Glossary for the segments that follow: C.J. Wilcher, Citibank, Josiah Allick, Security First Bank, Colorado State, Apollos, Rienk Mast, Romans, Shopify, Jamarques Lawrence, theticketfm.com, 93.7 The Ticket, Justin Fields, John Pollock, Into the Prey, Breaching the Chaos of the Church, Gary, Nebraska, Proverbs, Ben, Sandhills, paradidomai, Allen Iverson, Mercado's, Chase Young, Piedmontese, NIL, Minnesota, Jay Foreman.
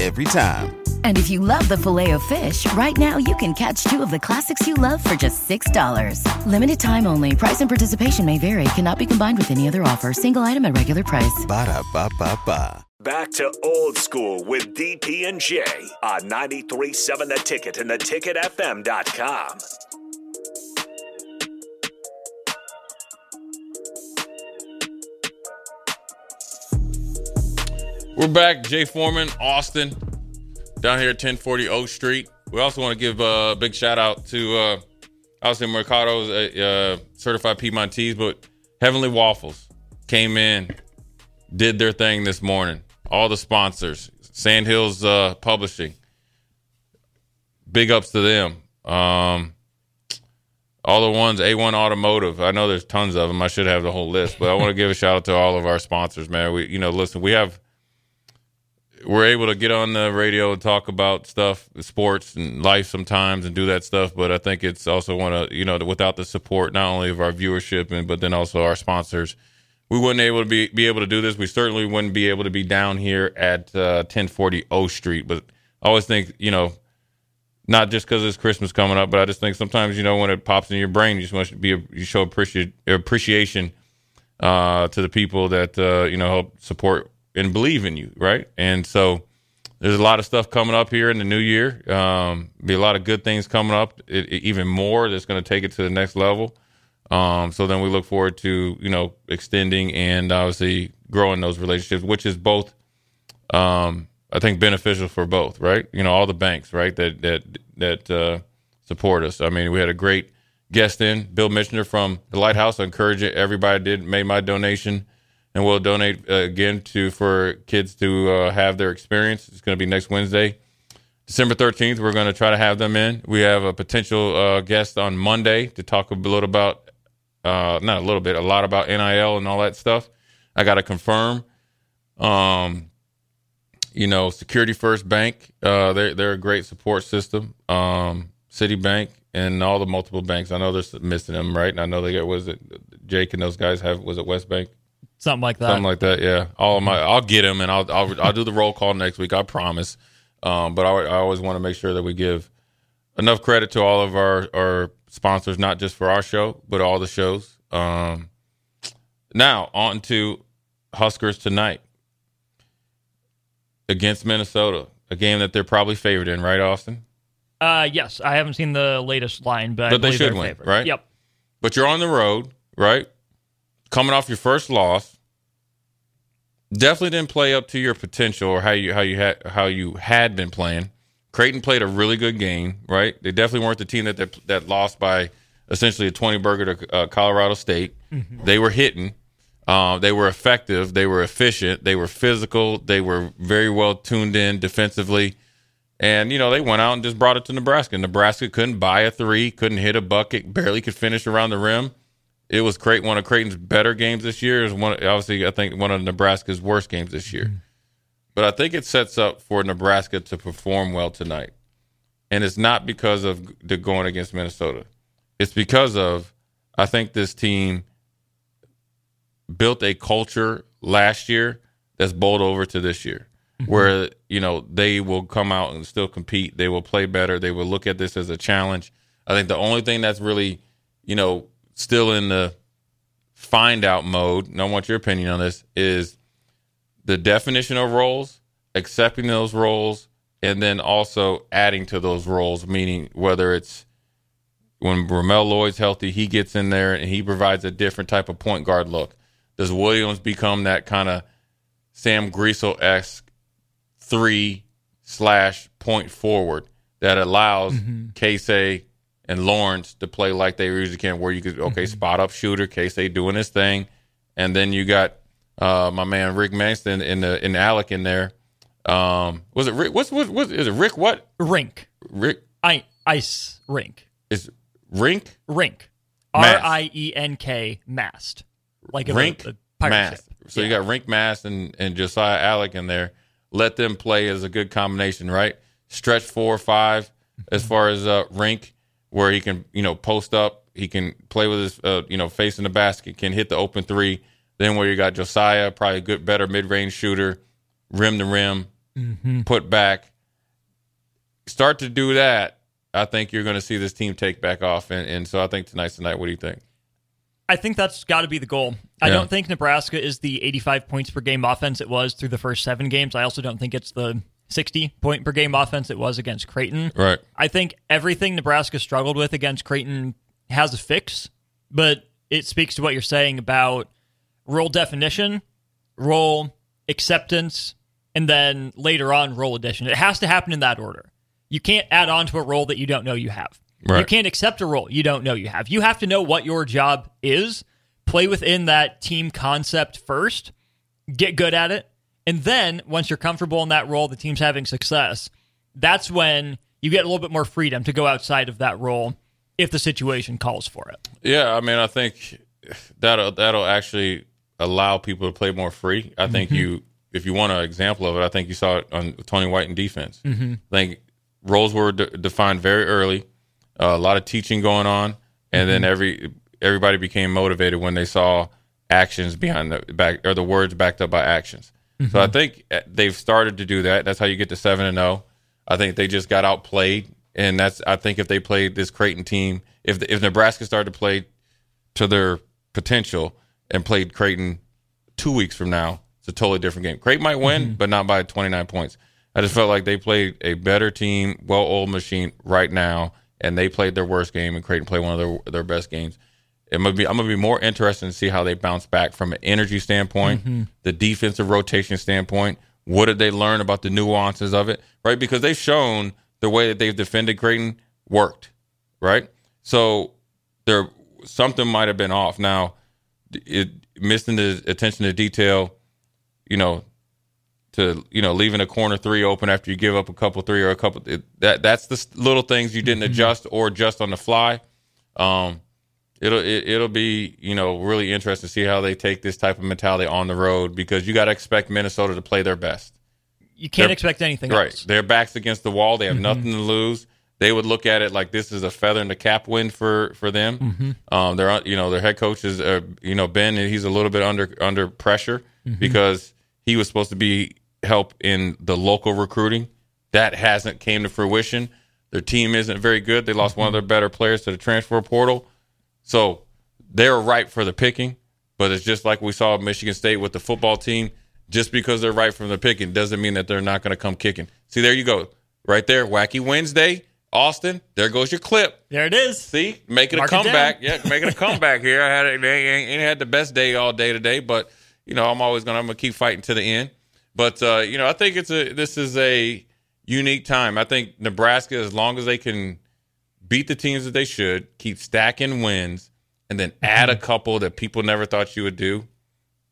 Every time. And if you love the Filet-O-Fish, right now you can catch two of the classics you love for just $6. Limited time only. Price and participation may vary. Cannot be combined with any other offer. Single item at regular price. Ba-da-ba-ba-ba. Back to Old School with DP and J on 93.7 The Ticket and theticketfm.com. We're back. Jay Foreman, Austin, down here at 1040 Oak Street. We also want to give a big shout out to, I was in Mercado's certified Piedmontese, but Heavenly Waffles came in, did their thing this morning. All the sponsors, Sandhills Publishing, big ups to them. All the ones, A1 Automotive. I know there's tons of them. I should have the whole list, but I want to give a shout out to all of our sponsors, man. We, you know, listen, we're able to get on the radio and talk about stuff, sports and life sometimes, and do that stuff. But I think it's also want to, you know, without the support not only of our viewership and but then also our sponsors, we wouldn't able to be able to do this. We certainly wouldn't be able to be down here at 1040 O Street. But I always think, you know, not just because it's Christmas coming up, but I just think sometimes, you know, when it pops in your brain, you just want to be you show appreciation to the people that you know, help support and believe in you, right? And so there's a lot of stuff coming up here in the new year. Be a lot of good things coming up, even more that's going to take it to the next level. So then we look forward to, you know, extending and obviously growing those relationships, which is both, I think, beneficial for both, right? You know, all the banks, right, that support us. I mean, we had a great guest in, Bill Mishner from the Lighthouse. I encourage it. Everybody made my donation, and we'll donate again for kids to have their experience. It's going to be next Wednesday, December 13th, we're going to try to have them in. We have a potential guest on Monday to talk a lot about NIL and all that stuff. I got to confirm, you know, Security First Bank, they're a great support system. Citibank and all the multiple banks. I know they're missing them, right? And I know they got, was it Jake and those guys was it West Bank? Something like that. Something like that, yeah. I'll get them, and I'll do the roll call next week, I promise. But I always want to make sure that we give enough credit to all of our sponsors, not just for our show, but all the shows. Now, on to Huskers tonight against Minnesota, a game that they're probably favored in, right, Austin? Yes. I haven't seen the latest line, but I believe they should win, favored. Right? Yep. But you're on the road, right? Coming off your first loss. Definitely didn't play up to your potential or how you had been playing. Creighton played a really good game, right? They definitely weren't the team that lost by essentially a 20-burger to Colorado State. Mm-hmm. They were hitting. They were effective. They were efficient. They were physical. They were very well tuned in defensively. And, you know, they went out and just brought it to Nebraska. Nebraska couldn't buy a three, couldn't hit a bucket, barely could finish around the rim. It was one of Creighton's better games this year. It was one of Nebraska's worst games this year. Mm-hmm. But I think it sets up for Nebraska to perform well tonight. And it's not because of the going against Minnesota. It's because of, I think this team built a culture last year that's bowled over to this year. where, you know, they will come out and still compete. They will play better. They will look at this as a challenge. I think the only thing that's really, you know, still in the find out mode, and I want your opinion on this, is the definition of roles, accepting those roles, and then also adding to those roles, meaning whether it's when Rommel Lloyd's healthy, he gets in there and he provides a different type of point guard look. Does Williams become that kind of Sam Greasel-esque 3/point forward that allows Keisei and Lawrence to play like they usually can, where you could, spot up shooter, Keisei doing his thing. And then you got my man Rienk Mast in Allick in there. Was it Rick? Is it Rick what? Rienk. Rick. Ice Rienk. Is Rienk? Rienk. R-I-E-N-K Mast. Like Rienk a Mast. So you got Rienk Mast and Josiah Allick in there. Let them play as a good combination, right? Stretch 4 or 5 as far as Rienk, where he can, you know, post up. He can play with his, face in the basket, can hit the open three. Then where you got Josiah, probably a good, better mid-range shooter, rim to rim, put back. Start to do that. I think you're going to see this team take back off. And so I think tonight's the night. What do you think? I think that's got to be the goal. Yeah. I don't think Nebraska is the 85 points per game offense it was through the first 7 games. I also don't think it's the 60 point per game offense it was against Creighton. Right. I think everything Nebraska struggled with against Creighton has a fix, but it speaks to what you're saying about role definition, role acceptance, and then later on role addition. It has to happen in that order. You can't add on to a role that you don't know you have. Right. You can't accept a role you don't know you have. You have to know what your job is, play within that team concept first, get good at it, and then once you're comfortable in that role, the team's having success, that's when you get a little bit more freedom to go outside of that role if the situation calls for it. Yeah, I mean, I think that'll actually allow people to play more free. I think if you want an example of it, I think you saw it on Tony White in defense. I think roles were defined very early. A lot of teaching going on, and then everybody became motivated when they saw actions behind the back, or the words backed up by actions. So I think they've started to do that. That's how you get to 7-0. I think they just got outplayed, and that's, I think if they played this Creighton team, if Nebraska started to play to their potential and played Creighton 2 weeks from now, it's a totally different game. Creighton might win, but not by 29 points. I just felt like they played a better team, well-oiled machine right now. And they played their worst game, and Creighton played one of their best games. I'm going to be more interested to see how they bounce back from an energy standpoint, the defensive rotation standpoint. What did they learn about the nuances of it, right? Because they've shown the way that they've defended Creighton worked, right? So something might have been off. Now, missing the attention to detail, leaving a corner three open after you give up a couple three or a couple. That's the little things you didn't adjust or adjust on the fly. It'll be, really interesting to see how they take this type of mentality on the road, because you got to expect Minnesota to play their best. You can't expect anything else. Right. Their back's against the wall. They have nothing to lose. They would look at it like this is a feather in the cap win for them. They're, their head coach is, Ben, and he's a little bit under pressure because he was supposed to be help in the local recruiting. That hasn't came to fruition. Their team isn't very good. They lost one of their better players to the transfer portal. So they're ripe for the picking, but it's just like we saw Michigan State with the football team. Just because they're ripe from the picking doesn't mean that they're not going to come kicking. See, there you go. Right there, Wacky Wednesday, Austin, there goes your clip. There it is. See, making a comeback. Yeah, making a comeback here. I had ain't had the best day all day today, but I'm going to keep fighting to the end. But, I think this is a unique time. I think Nebraska, as long as they can beat the teams that they should, keep stacking wins, and then add a couple that people never thought you would do,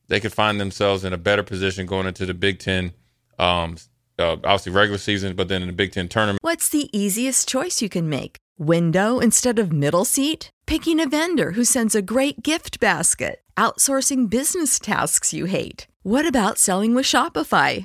they could find themselves in a better position going into the Big Ten, obviously regular season, but then in the Big Ten tournament. What's the easiest choice you can make? Window instead of middle seat? Picking a vendor who sends a great gift basket? Outsourcing business tasks you hate? What about selling with Shopify?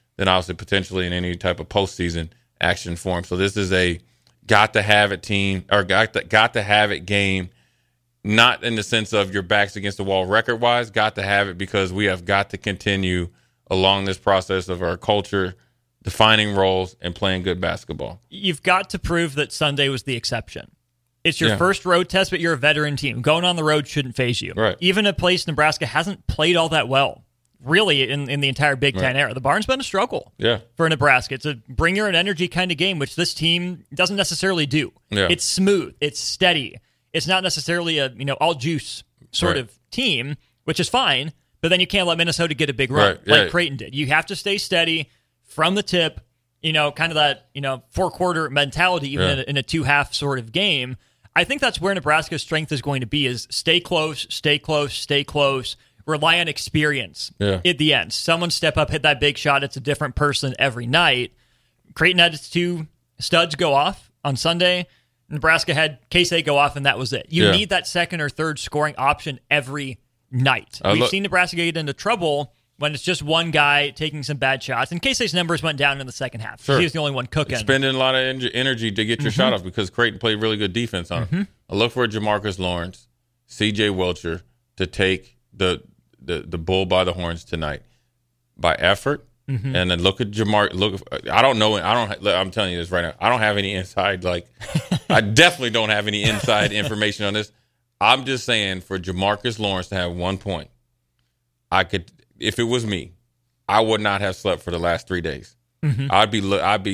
Then obviously potentially in any type of postseason action for him. So this is a got to have it team, or got to have it game, not in the sense of your backs against the wall record wise, got to have it because we have got to continue along this process of our culture, defining roles, and playing good basketball. You've got to prove that Sunday was the exception. It's your first road test, but you're a veteran team. Going on the road shouldn't faze you. Right. Even a place Nebraska hasn't played all that well. Really, in the entire Big Ten era, the barn's been a struggle for Nebraska. It's a bring your own energy kind of game, which this team doesn't necessarily do. Yeah. It's smooth, it's steady, it's not necessarily a all juice sort of team, which is fine. But then you can't let Minnesota get a big run like Creighton did. You have to stay steady from the tip. Kind of that four quarter mentality, even in a two half sort of game. I think that's where Nebraska's strength is going to be: is stay close, stay close, stay close. Rely on experience at the end. Someone step up, hit that big shot. It's a different person every night. Creighton had its two studs go off on Sunday. Nebraska had Keisei go off, and that was it. You need that second or third scoring option every night. We've seen Nebraska get into trouble when it's just one guy taking some bad shots. And Keisei's numbers went down in the second half. Sure. He was the only one cooking. Spending a lot of energy to get your shot off because Creighton played really good defense on him. I look for Jamarques Lawrence, C.J. Welcher to take the bull by the horns tonight by effort, and then look at Jamarques. I'm telling you this right now. I don't have any inside. I definitely don't have any inside information on this. I'm just saying for Jamarques Lawrence to have 1 point, I could. If it was me, I would not have slept for the last 3 days. I'd be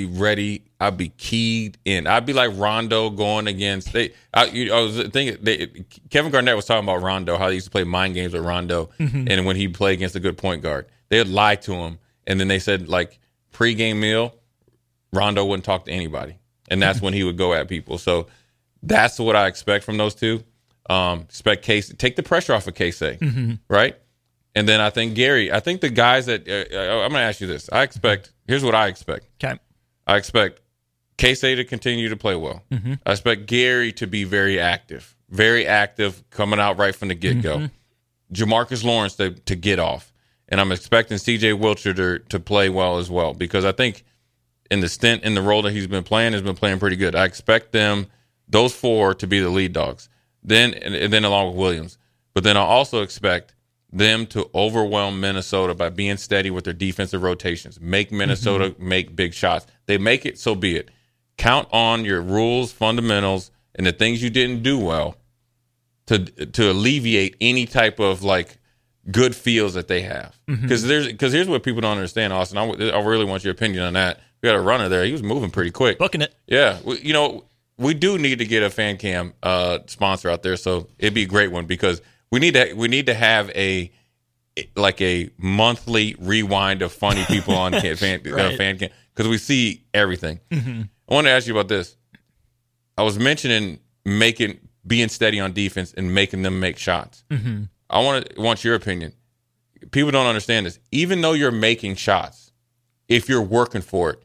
ready. I'd be keyed in. I'd be like Rondo going against. I was thinking Kevin Garnett was talking about Rondo, how they used to play mind games with Rondo, and when he played against a good point guard, they'd lie to him, and then they said pregame meal, Rondo wouldn't talk to anybody, and that's when he would go at people. So that's what I expect from those two. Expect Keisei, take the pressure off of Keisei, right? And then I think Gary, I think the guys that I'm going to ask you this. Here's what I expect. Okay. I expect Keisei to continue to play well. I expect Gary to be very active coming out right from the get-go. Jamarques Lawrence to get off. And I'm expecting C.J. Wilcher to play well as well, because I think in the role that he's been playing, has been playing pretty good. I expect those four to be the lead dogs, then along with Williams. But then I also expect them to overwhelm Minnesota by being steady with their defensive rotations. Make Minnesota make big shots. They make it, so be it. Count on your rules, fundamentals, and the things you didn't do well to alleviate any type of good feels that they have. Because here's what people don't understand, Austin. I really want your opinion on that. We got a runner there. He was moving pretty quick. Booking it. Yeah. We do need to get a fan cam sponsor out there, so it'd be a great one, because We need to have a monthly rewind of funny people on fan cam, because we see everything. I want to ask you about this. I was mentioning being steady on defense and making them make shots. I want your opinion. People don't understand this. Even though you're making shots, if you're working for it,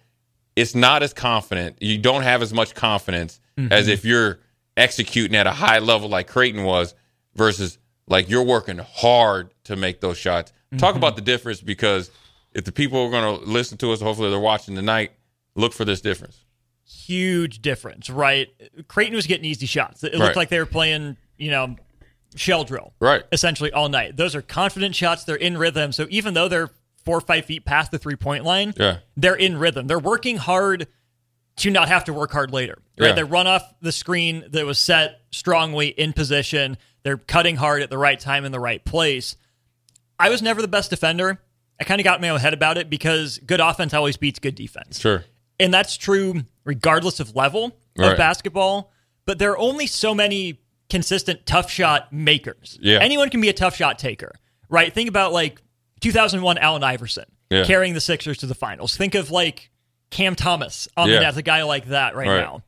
it's not as confident. You don't have as much confidence as if you're executing at a high level like Creighton was versus. You're working hard to make those shots. Talk about the difference, because if the people are going to listen to us, hopefully they're watching tonight, look for this difference. Huge difference, right? Creighton was getting easy shots. It looked like they were playing, you know, shell drill, right? Essentially all night. Those are confident shots. They're in rhythm. So even though they're 4 or 5 feet past the 3-point line, they're in rhythm. They're working hard to not have to work hard later. Right? Yeah. They run off the screen that was set strongly in position. They're cutting hard at the right time in the right place. I was never the best defender. I kind of got in my own head about it because good offense always beats good defense. Sure. And that's true regardless of level of basketball. But there are only so many consistent tough shot makers. Yeah. Anyone can be a tough shot taker, right? Think about like 2001 Allen Iverson carrying the Sixers to the finals. Think of like Cam Thomas on the net, a guy like that right now.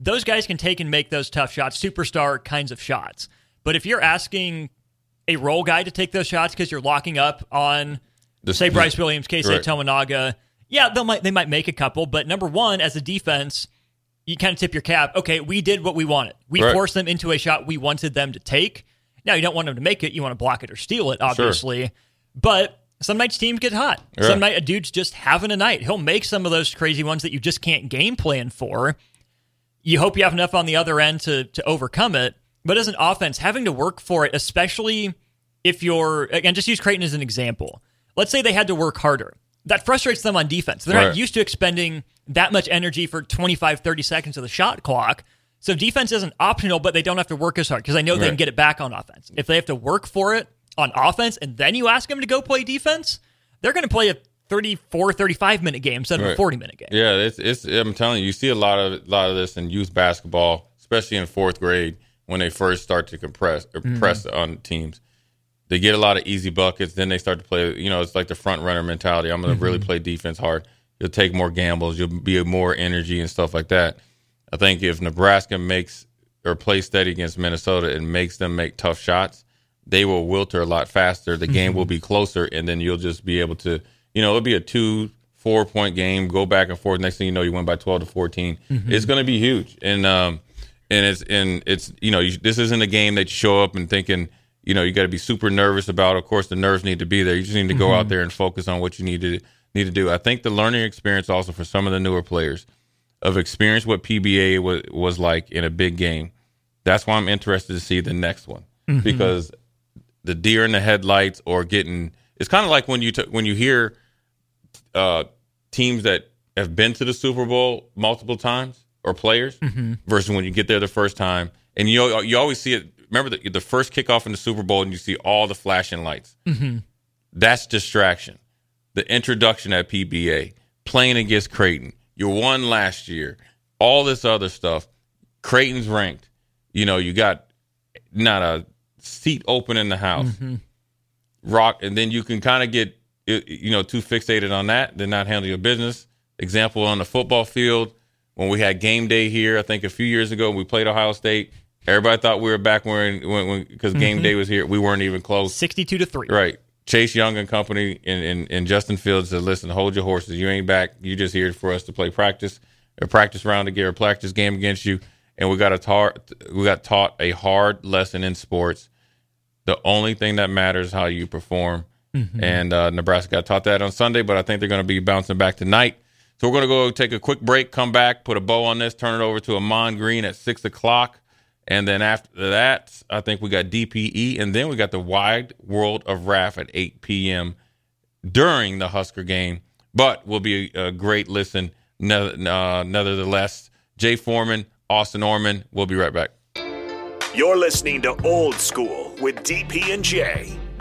Those guys can take and make those tough shots, superstar kinds of shots. But if you're asking a role guy to take those shots because you're locking up on, say, Bryce Williams, Keisei Tominaga, they might make a couple. But number one, as a defense, you kind of tip your cap. Okay, we did what we wanted. We forced them into a shot we wanted them to take. Now, you don't want them to make it. You want to block it or steal it, obviously. Sure. But some nights teams get hot. Yeah. Some night a dude's just having a night. He'll make some of those crazy ones that you just can't game plan for. You hope you have enough on the other end to overcome it. But as an offense, having to work for it, especially if you're, again, just use Creighton as an example. Let's say they had to work harder. That frustrates them on defense. They're not used to expending that much energy for 25, 30 seconds of the shot clock. So defense isn't optional, but they don't have to work as hard because they know they can get it back on offense. If they have to work for it on offense and then you ask them to go play defense, they're going to play a 34, 35-minute game instead of a 40-minute game. Yeah, it's. I'm telling you, you see a lot of this in youth basketball, especially in fourth grade when they first start to press on teams. They get a lot of easy buckets, then they start to play, you know, it's like the front-runner mentality. I'm going to really play defense hard. You'll take more gambles. You'll be more energy and stuff like that. I think if Nebraska makes or plays steady against Minnesota and makes them make tough shots, they will wilter a lot faster. The game will be closer, and then you'll just be able to, you know, it'll be a 2-4-point game, go back and forth. Next thing you know, you win by 12 to 14. It's going to be huge. And it's you know, this isn't a game that you show up and thinking, you know, you got to be super nervous about. Of course, the nerves need to be there. You just need to go out there and focus on what you need to do. I think the learning experience also for some of the newer players of experience what PBA was like in a big game. That's why I'm interested to see the next one because the deer in the headlights or getting – it's kind of like when you hear teams that have been to the Super Bowl multiple times or players versus when you get there the first time. And you always see it. Remember the first kickoff in the Super Bowl and you see all the flashing lights. That's distraction. The introduction at PBA, playing against Creighton, you won last year, all this other stuff. Creighton's ranked. You know, you got not a seat open in the house. Rock, and then you can kind of get, you know, too fixated on that, then not handle your business. Example on the football field, when we had game day here, I think a few years ago, we played Ohio State. Everybody thought we were back when because game day was here. We weren't even close. 62-3. Right. Chase Young and company and Justin Fields said, listen, hold your horses. You ain't back. You just here for us to play practice game against you. And we got taught a hard lesson in sports. The only thing that matters is how you perform. And Nebraska got taught that on Sunday, but I think they're going to be bouncing back tonight. So we're going to go take a quick break, come back, put a bow on this, turn it over to Amon Green at 6 o'clock. And then after that, I think we got DPE, and then we got the Wide World of Wrath at 8 p.m. during the Husker game. But will be a great listen nevertheless. Jay Foreman, Austin Orman, we'll be right back. You're listening to Old School with DP and Jay.